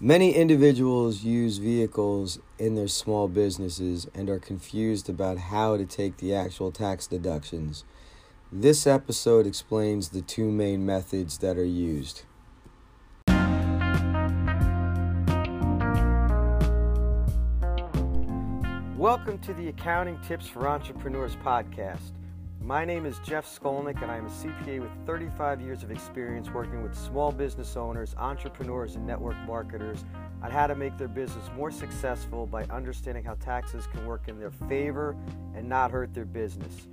Many individuals use vehicles in their small businesses and are confused about how to take the actual tax deductions. This episode explains the two main methods that are used. Welcome to the Accounting Tips for Entrepreneurs podcast. My name is Jeff Skolnick, and I am a CPA with 35 years of experience working with small business owners, entrepreneurs, and network marketers on how to make their business more successful by understanding how taxes can work in their favor and not hurt their business.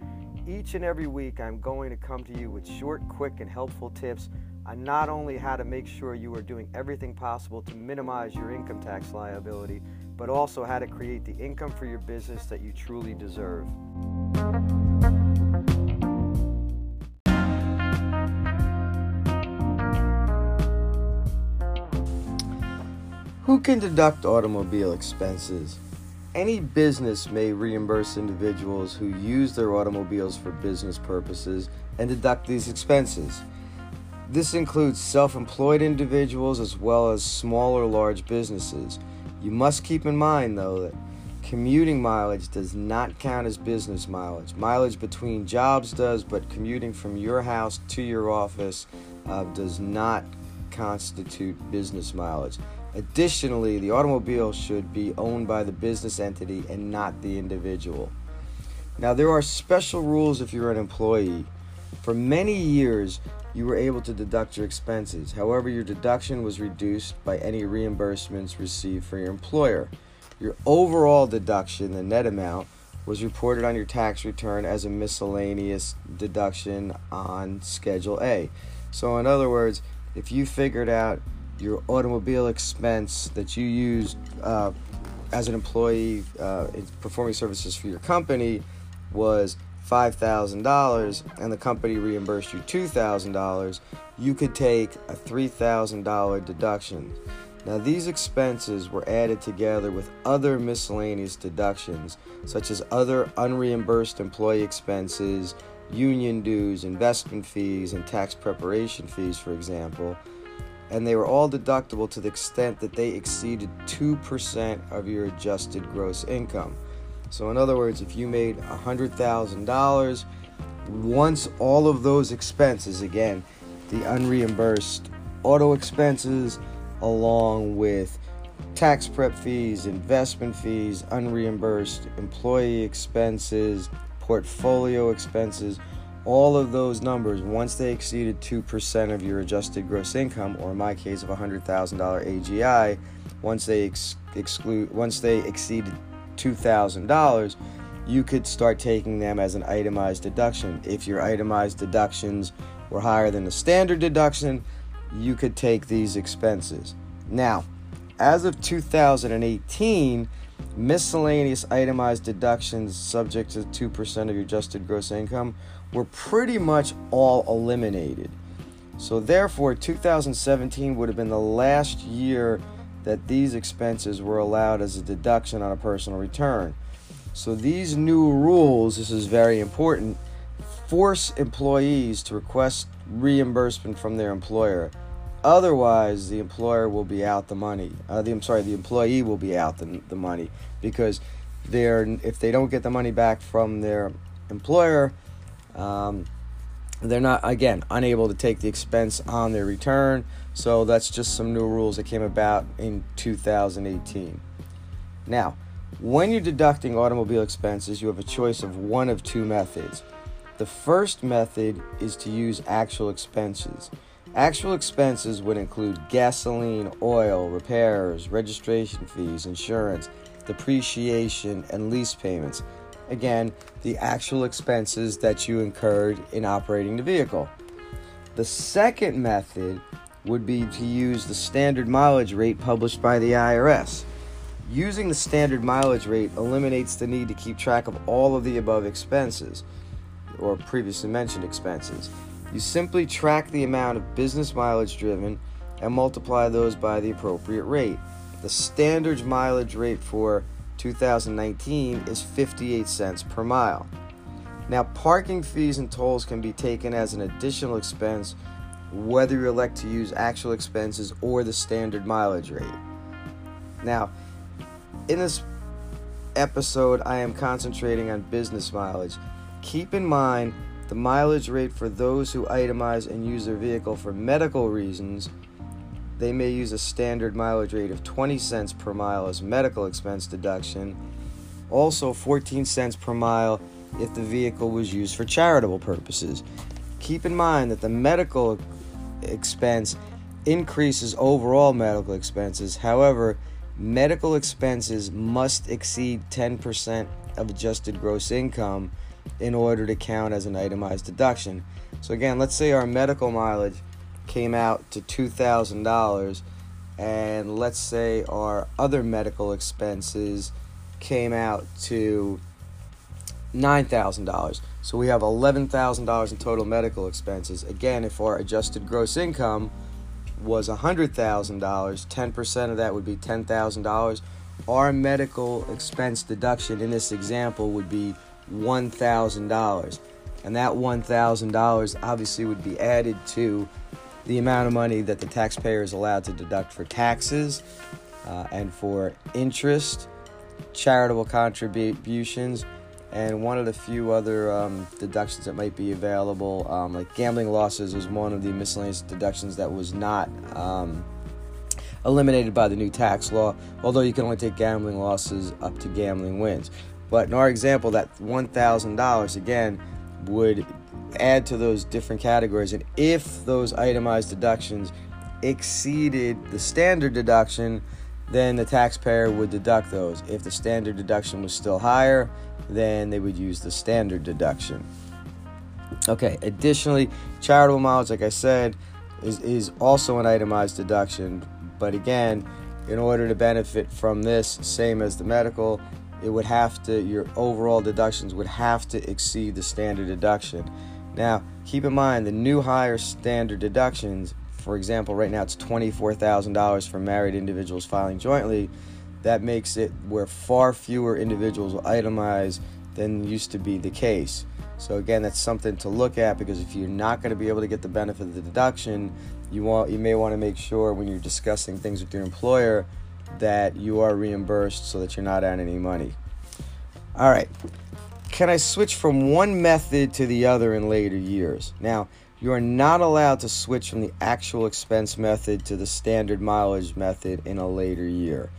Each and every week, I'm going to come to you with short, quick, and helpful tips on not only how to make sure you are doing everything possible to minimize your income tax liability, but also how to create the income for your business that you truly deserve. Who can deduct automobile expenses? Any business may reimburse individuals who use their automobiles for business purposes and deduct these expenses. This includes self-employed individuals as well as small or large businesses. You must keep in mind, though, that commuting mileage does not count as business mileage. Mileage between jobs does, but commuting from your house to your office does not constitute business mileage. Additionally, the automobile should be owned by the business entity and not the individual. Now, there are special rules if you're an employee. For many years, you were able to deduct your expenses. However, your deduction was reduced by any reimbursements received for your employer. Your overall deduction, the net amount, was reported on your tax return as a miscellaneous deduction on Schedule A. So, in other words, if you figured out your automobile expense that you used as an employee performing services for your company was $5,000 and the company reimbursed you $2,000, you could take a $3,000 deduction. Now, these expenses were added together with other miscellaneous deductions, such as other unreimbursed employee expenses, union dues, investment fees, and tax preparation fees, for example, and they were all deductible to the extent that they exceeded 2% of your adjusted gross income. So in other words, if you made $100,000, once all of those expenses, again, the unreimbursed auto expenses along with tax prep fees, investment fees, unreimbursed employee expenses, portfolio expenses, all of those numbers, once they exceeded 2% of your adjusted gross income, or in my case of $100,000 AGI, once they exceeded $2,000, you could start taking them as an itemized deduction. If your itemized deductions were higher than the standard deduction, you could take these expenses. Now, as of 2018, miscellaneous itemized deductions subject to 2% of your adjusted gross income were pretty much all eliminated. So therefore, 2017 would have been the last year that these expenses were allowed as a deduction on a personal return. So these new rules, this is very important, force employees to request reimbursement from their employer. Otherwise, the employer will be out the money. The employee will be out the money, because if they don't get the money back from their employer, they're not, again, unable to take the expense on their return. So that's just some new rules that came about in 2018. Now, when you're deducting automobile expenses, you have a choice of one of two methods. The first method is to use actual expenses. Actual expenses would include gasoline, oil, repairs, registration fees, insurance, depreciation, and lease payments. Again, the actual expenses that you incurred in operating the vehicle. The second method would be to use the standard mileage rate published by the IRS. Using the standard mileage rate eliminates the need to keep track of all of the above expenses, or previously mentioned expenses. You simply track the amount of business mileage driven and multiply those by the appropriate rate. The standard mileage rate for 2019 is 58 cents per mile. Now, parking fees and tolls can be taken as an additional expense whether you elect to use actual expenses or the standard mileage rate. Now, in this episode, I am concentrating on business mileage. Keep in mind the mileage rate for those who itemize and use their vehicle for medical reasons. They may use a standard mileage rate of 20 cents per mile as medical expense deduction. Also 14 cents per mile if the vehicle was used for charitable purposes. Keep in mind that the medical expense increases overall medical expenses. However, medical expenses must exceed 10% of adjusted gross income in order to count as an itemized deduction. So again, let's say our medical mileage came out to $2,000, and let's say our other medical expenses came out to $9,000. So we have $11,000 in total medical expenses. Again, if our adjusted gross income was $100,000, 10% of that would be $10,000. Our medical expense deduction in this example would be $1,000. And that $1,000 obviously would be added to the amount of money that the taxpayer is allowed to deduct for taxes and for interest, charitable contributions, and one of the few other deductions that might be available, like gambling losses was one of the miscellaneous deductions that was not eliminated by the new tax law, although you can only take gambling losses up to gambling wins. But in our example, that $1,000, again, would add to those different categories. And if those itemized deductions exceeded the standard deduction, then the taxpayer would deduct those. If the standard deduction was still higher, then they would use the standard deduction. Okay, additionally, charitable mileage, like I said, is also an itemized deduction. But again, in order to benefit from this, same as the medical, it would have to, your overall deductions would have to exceed the standard deduction. Now, keep in mind the new higher standard deductions, for example, right now it's $24,000 for married individuals filing jointly. That makes it where far fewer individuals will itemize than used to be the case. So again, that's something to look at, because if you're not going to be able to get the benefit of the deduction, you may want to make sure when you're discussing things with your employer that you are reimbursed so that you're not out any money. All right. Can I switch from one method to the other in later years? Now, you are not allowed to switch from the actual expense method to the standard mileage method in a later year.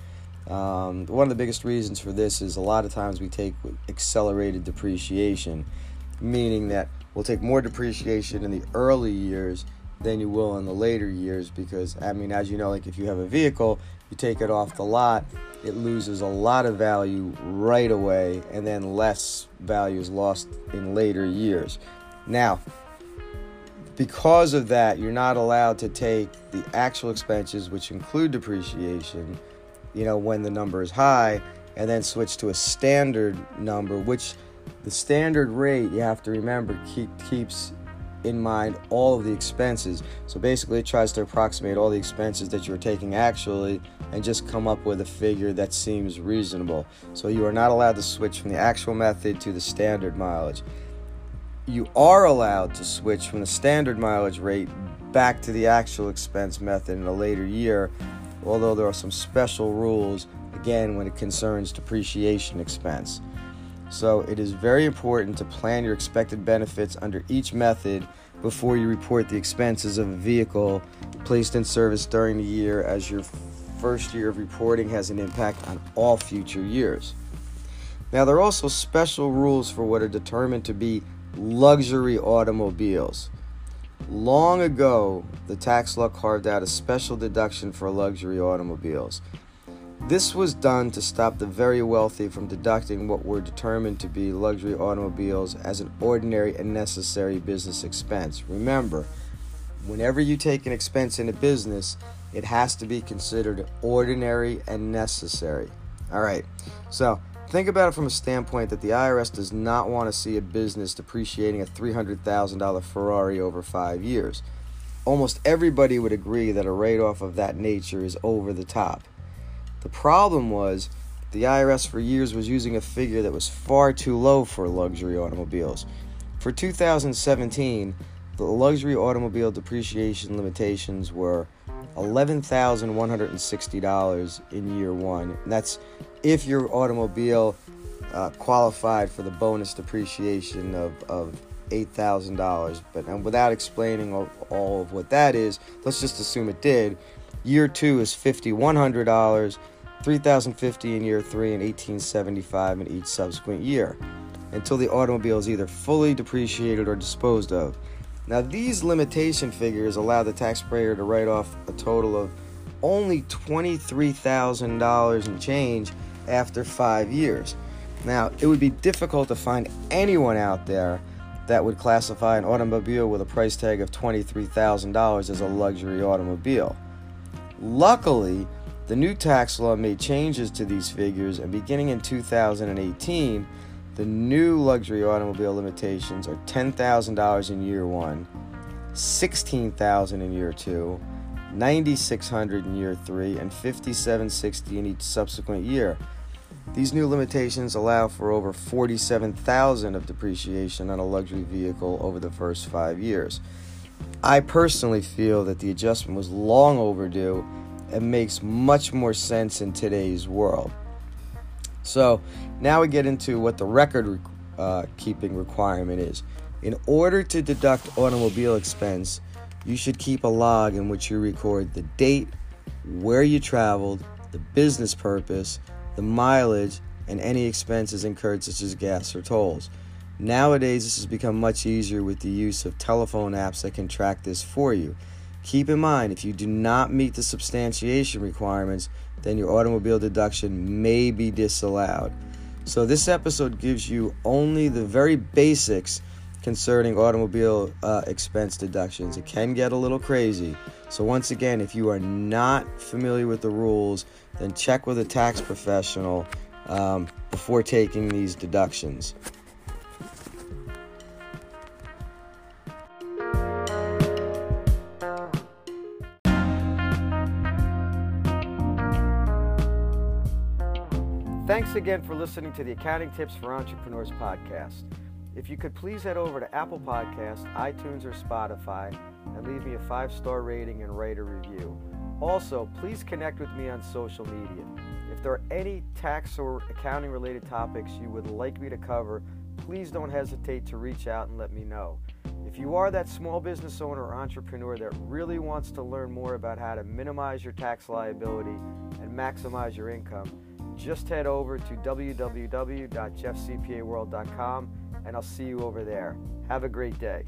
One of the biggest reasons for this is a lot of times we take accelerated depreciation, meaning that we'll take more depreciation in the early years than you will in the later years, because, I mean, as you know, like if you have a vehicle, you take it off the lot, it loses a lot of value right away, and then less value is lost in later years. Now, because of that, you're not allowed to take the actual expenses, which include depreciation, when the number is high, and then switch to a standard number, which the standard rate, you have to remember, keeps in mind all of the expenses. So basically it tries to approximate all the expenses that you're taking actually and just come up with a figure that seems reasonable. So you are not allowed to switch from the actual method to the standard mileage. You are allowed to switch from the standard mileage rate back to the actual expense method in a later year, although there are some special rules, again, when it concerns depreciation expense. So it is very important to plan your expected benefits under each method before you report the expenses of a vehicle placed in service during the year, as your first year of reporting has an impact on all future years. Now, there are also special rules for what are determined to be luxury automobiles. Long ago, the tax law carved out a special deduction for luxury automobiles. This was done to stop the very wealthy from deducting what were determined to be luxury automobiles as an ordinary and necessary business expense. Remember, whenever you take an expense in a business, it has to be considered ordinary and necessary. All right, so think about it from a standpoint that the IRS does not want to see a business depreciating a $300,000 Ferrari over 5 years. Almost everybody would agree that a write-off of that nature is over the top. The problem was the IRS for years was using a figure that was far too low for luxury automobiles. For 2017, the luxury automobile depreciation limitations were $11,160 in year one. And that's if your automobile qualified for the bonus depreciation of $8,000. But and without explaining all of what that is, let's just assume it did. Year two is $5,100, $3,050 in year three, and $1,875 in each subsequent year, until the automobile is either fully depreciated or disposed of. Now, these limitation figures allow the taxpayer to write off a total of only $23,000 and change after 5 years. Now, it would be difficult to find anyone out there that would classify an automobile with a price tag of $23,000 as a luxury automobile. Luckily, the new tax law made changes to these figures, and beginning in 2018, the new luxury automobile limitations are $10,000 in year one, $16,000 in year two, $9,600 in year three, and $5,760 in each subsequent year. These new limitations allow for over $47,000 of depreciation on a luxury vehicle over the first 5 years. I personally feel that the adjustment was long overdue and makes much more sense in today's world. So now we get into what the record keeping requirement is. In order to deduct automobile expense, you should keep a log in which you record the date, where you traveled, the business purpose, the mileage, and any expenses incurred such as gas or tolls. Nowadays, this has become much easier with the use of telephone apps that can track this for you. Keep in mind, if you do not meet the substantiation requirements, then your automobile deduction may be disallowed. So this episode gives you only the very basics concerning automobile expense deductions. It can get a little crazy. So once again, if you are not familiar with the rules, then check with a tax professional before taking these deductions. Thanks again for listening to the Accounting Tips for Entrepreneurs podcast. If you could please head over to Apple Podcasts, iTunes, or Spotify and leave me a 5-star rating and write a review. Also, please connect with me on social media. If there are any tax or accounting related topics you would like me to cover, please don't hesitate to reach out and let me know. If you are that small business owner or entrepreneur that really wants to learn more about how to minimize your tax liability and maximize your income, just head over to www.jeffcpaworld.com and I'll see you over there. Have a great day.